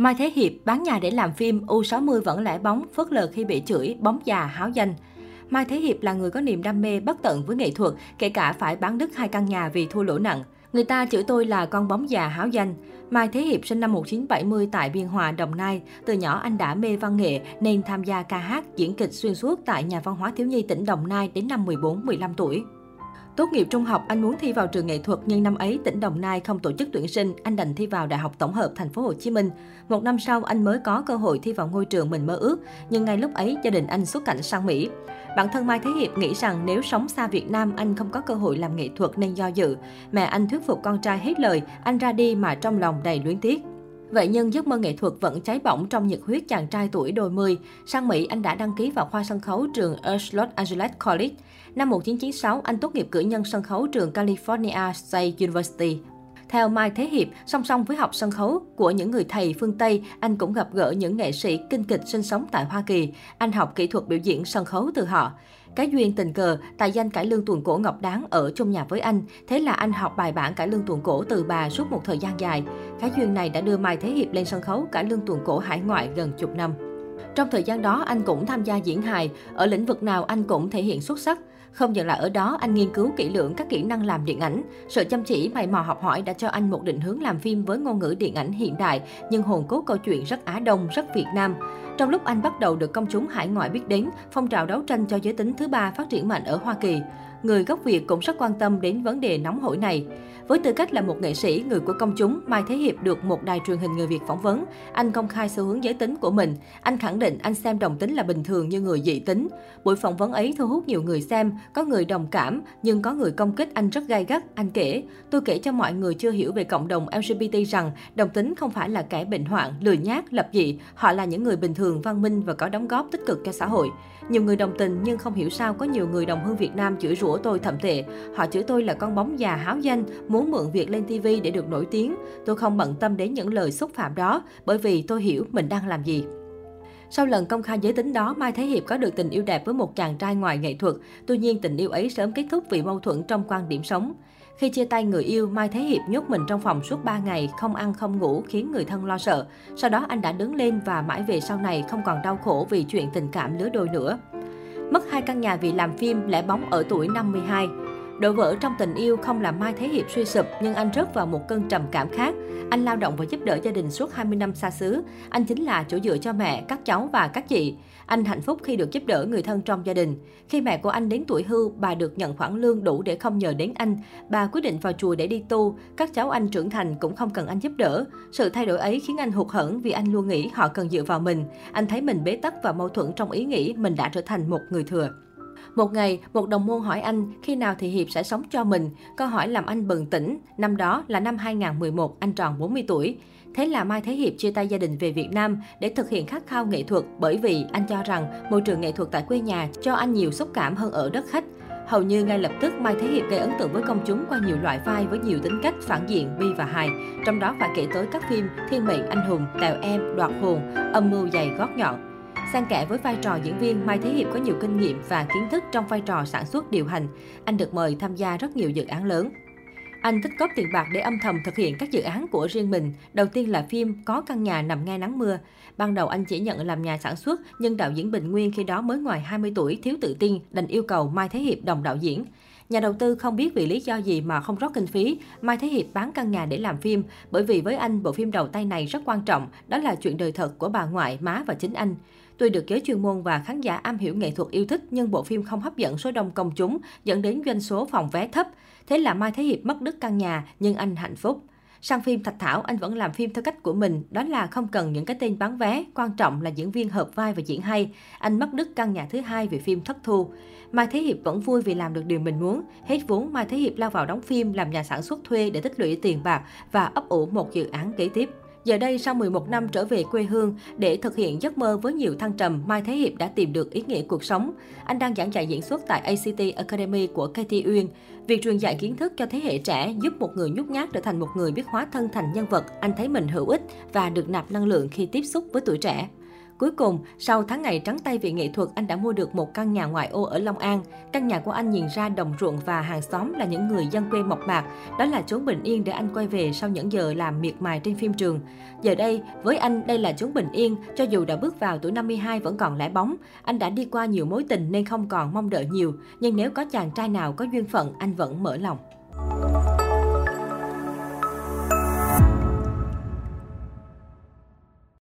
Mai Thế Hiệp bán nhà để làm phim, U60 vẫn lẻ bóng, phớt lờ khi bị chửi, bóng già, háo danh. Mai Thế Hiệp là người có niềm đam mê bất tận với nghệ thuật, kể cả phải bán đứt 2 căn nhà vì thua lỗ nặng. Người ta chửi tôi là con bóng già háo danh. Mai Thế Hiệp sinh năm 1970 tại Biên Hòa, Đồng Nai. Từ nhỏ anh đã mê văn nghệ nên tham gia ca hát, diễn kịch xuyên suốt tại Nhà văn hóa thiếu nhi tỉnh Đồng Nai đến năm 14-15 tuổi. Tốt nghiệp trung học, anh muốn thi vào trường nghệ thuật nhưng năm ấy tỉnh Đồng Nai không tổ chức tuyển sinh, anh đành thi vào Đại học Tổng hợp Thành phố Hồ Chí Minh. Một năm sau anh mới có cơ hội thi vào ngôi trường mình mơ ước, nhưng ngay lúc ấy gia đình anh xuất cảnh sang Mỹ. Bản thân Mai Thế Hiệp nghĩ rằng nếu sống xa Việt Nam anh không có cơ hội làm nghệ thuật nên do dự. Mẹ anh thuyết phục con trai hết lời, anh ra đi mà trong lòng đầy luyến tiếc. Vậy nhưng giấc mơ nghệ thuật vẫn cháy bỏng trong nhiệt huyết chàng trai tuổi đôi mươi. Sang Mỹ, anh đã đăng ký vào khoa sân khấu trường Oslo Angelate College. Năm 1996, anh tốt nghiệp cử nhân sân khấu trường California State University. Theo Mai Thế Hiệp, song song với học sân khấu của những người thầy phương Tây, anh cũng gặp gỡ những nghệ sĩ kinh kịch sinh sống tại Hoa Kỳ. Anh học kỹ thuật biểu diễn sân khấu từ họ. Cái duyên tình cờ, tài danh cải lương tuồng cổ Ngọc Đáng ở chung nhà với anh. Thế là anh học bài bản cải lương tuồng cổ từ bà suốt một thời gian dài. Cái duyên này đã đưa Mai Thế Hiệp lên sân khấu cải lương tuồng cổ hải ngoại gần chục năm. Trong thời gian đó, anh cũng tham gia diễn hài. Ở lĩnh vực nào anh cũng thể hiện xuất sắc. Không dừng lại ở đó, anh nghiên cứu kỹ lưỡng các kỹ năng làm điện ảnh. Sự chăm chỉ, mày mò học hỏi đã cho anh một định hướng làm phim với ngôn ngữ điện ảnh hiện đại, nhưng hồn cốt câu chuyện rất Á Đông, rất Việt Nam. Trong lúc anh bắt đầu được công chúng hải ngoại biết đến, phong trào đấu tranh cho giới tính thứ ba phát triển mạnh ở Hoa Kỳ. Người gốc Việt cũng rất quan tâm đến vấn đề nóng hổi này. Với tư cách là một nghệ sĩ, người của công chúng, Mai Thế Hiệp được một đài truyền hình người Việt phỏng vấn. Anh công khai xu hướng giới tính của mình. Anh khẳng định anh xem đồng tính là bình thường như người dị tính. Buổi phỏng vấn ấy thu hút nhiều người xem, có người đồng cảm, nhưng có người công kích anh rất gay gắt. Anh kể, tôi kể cho mọi người chưa hiểu về cộng đồng LGBT rằng đồng tính không phải là kẻ bệnh hoạn, lười nhác, lập dị. Họ là những người bình thường, văn minh và có đóng góp tích cực cho xã hội. Nhiều người đồng tình nhưng không hiểu sao có nhiều người đồng hương Việt Nam chửi rủa tôi thậm tệ. Họ chửi tôi là con bóng già háo danh, muốn mượn việc lên TV để được nổi tiếng. Tôi không bận tâm đến những lời xúc phạm đó bởi vì tôi hiểu mình đang làm gì. Sau lần công khai giới tính đó, Mai Thế Hiệp có được tình yêu đẹp với một chàng trai ngoài nghệ thuật. Tuy nhiên, tình yêu ấy sớm kết thúc vì mâu thuẫn trong quan điểm sống. Khi chia tay người yêu, Mai Thế Hiệp nhốt mình trong phòng suốt 3 ngày, không ăn không ngủ khiến người thân lo sợ. Sau đó anh đã đứng lên và mãi về sau này không còn đau khổ vì chuyện tình cảm lứa đôi nữa. Mất 2 căn nhà vì làm phim, lẻ bóng ở tuổi 52. Đổ vỡ trong tình yêu không làm Mai Thế Hiệp suy sụp, nhưng anh rớt vào một cơn trầm cảm khác. Anh lao động và giúp đỡ gia đình suốt 20 năm xa xứ. Anh chính là chỗ dựa cho mẹ, các cháu và các chị. Anh hạnh phúc khi được giúp đỡ người thân trong gia đình. Khi mẹ của anh đến tuổi hưu, bà được nhận khoản lương đủ để không nhờ đến anh. Bà quyết định vào chùa để đi tu. Các cháu anh trưởng thành cũng không cần anh giúp đỡ. Sự thay đổi ấy khiến anh hụt hẫng vì anh luôn nghĩ họ cần dựa vào mình. Anh thấy mình bế tắc và mâu thuẫn trong ý nghĩ mình đã trở thành một người thừa. Một ngày, một đồng môn hỏi anh khi nào thì Hiệp sẽ sống cho mình. Câu hỏi làm anh bừng tỉnh. Năm đó là năm 2011, anh tròn 40 tuổi. Thế là Mai Thế Hiệp chia tay gia đình về Việt Nam để thực hiện khát khao nghệ thuật bởi vì anh cho rằng môi trường nghệ thuật tại quê nhà cho anh nhiều xúc cảm hơn ở đất khách. Hầu như ngay lập tức, Mai Thế Hiệp gây ấn tượng với công chúng qua nhiều loại vai với nhiều tính cách phản diện, bi và hài. Trong đó phải kể tới các phim Thiên mệnh, Anh hùng, Đào em, Đoạn hồn, Âm mưu dày gót nhọn. Xen kẽ với vai trò diễn viên, Mai Thế Hiệp có nhiều kinh nghiệm và kiến thức trong vai trò sản xuất điều hành. Anh được mời tham gia rất nhiều dự án lớn. Anh tích góp tiền bạc để âm thầm thực hiện các dự án của riêng mình. Đầu tiên là phim Có căn nhà nằm ngay nắng mưa. Ban đầu anh chỉ nhận làm nhà sản xuất, nhưng đạo diễn Bình Nguyên khi đó mới ngoài 20 tuổi, thiếu tự tin, đành yêu cầu Mai Thế Hiệp đồng đạo diễn. Nhà đầu tư không biết vì lý do gì mà không rót kinh phí, Mai Thế Hiệp bán căn nhà để làm phim. Bởi vì với anh, bộ phim đầu tay này rất quan trọng, đó là chuyện đời thật của bà ngoại, má và chính anh. Tuy được giới chuyên môn và khán giả am hiểu nghệ thuật yêu thích, nhưng bộ phim không hấp dẫn số đông công chúng, dẫn đến doanh số phòng vé thấp. Thế là Mai Thế Hiệp mất đứt căn nhà, nhưng anh hạnh phúc. Sang phim Thạch Thảo, anh vẫn làm phim theo cách của mình, đó là không cần những cái tên bán vé, quan trọng là diễn viên hợp vai và diễn hay. Anh mất đứt căn nhà thứ hai vì phim Thất Thu. Mai Thế Hiệp vẫn vui vì làm được điều mình muốn. Hết vốn, Mai Thế Hiệp lao vào đóng phim, làm nhà sản xuất thuê để tích lũy tiền bạc và ấp ủ một dự án kế tiếp. Giờ đây, sau 11 năm trở về quê hương, để thực hiện giấc mơ với nhiều thăng trầm, Mai Thế Hiệp đã tìm được ý nghĩa cuộc sống. Anh đang giảng dạy diễn xuất tại ACT Academy của Katie Uyên. Việc truyền dạy kiến thức cho thế hệ trẻ giúp một người nhút nhát trở thành một người biết hóa thân thành nhân vật. Anh thấy mình hữu ích và được nạp năng lượng khi tiếp xúc với tuổi trẻ. Cuối cùng, sau tháng ngày trắng tay vì nghệ thuật, anh đã mua được một căn nhà ngoại ô ở Long An. Căn nhà của anh nhìn ra đồng ruộng và hàng xóm là những người dân quê mộc mạc. Đó là chốn bình yên để anh quay về sau những giờ làm miệt mài trên phim trường. Giờ đây, với anh, đây là chốn bình yên. Cho dù đã bước vào tuổi 52 vẫn còn lải bóng. Anh đã đi qua nhiều mối tình nên không còn mong đợi nhiều. Nhưng nếu có chàng trai nào có duyên phận, anh vẫn mở lòng.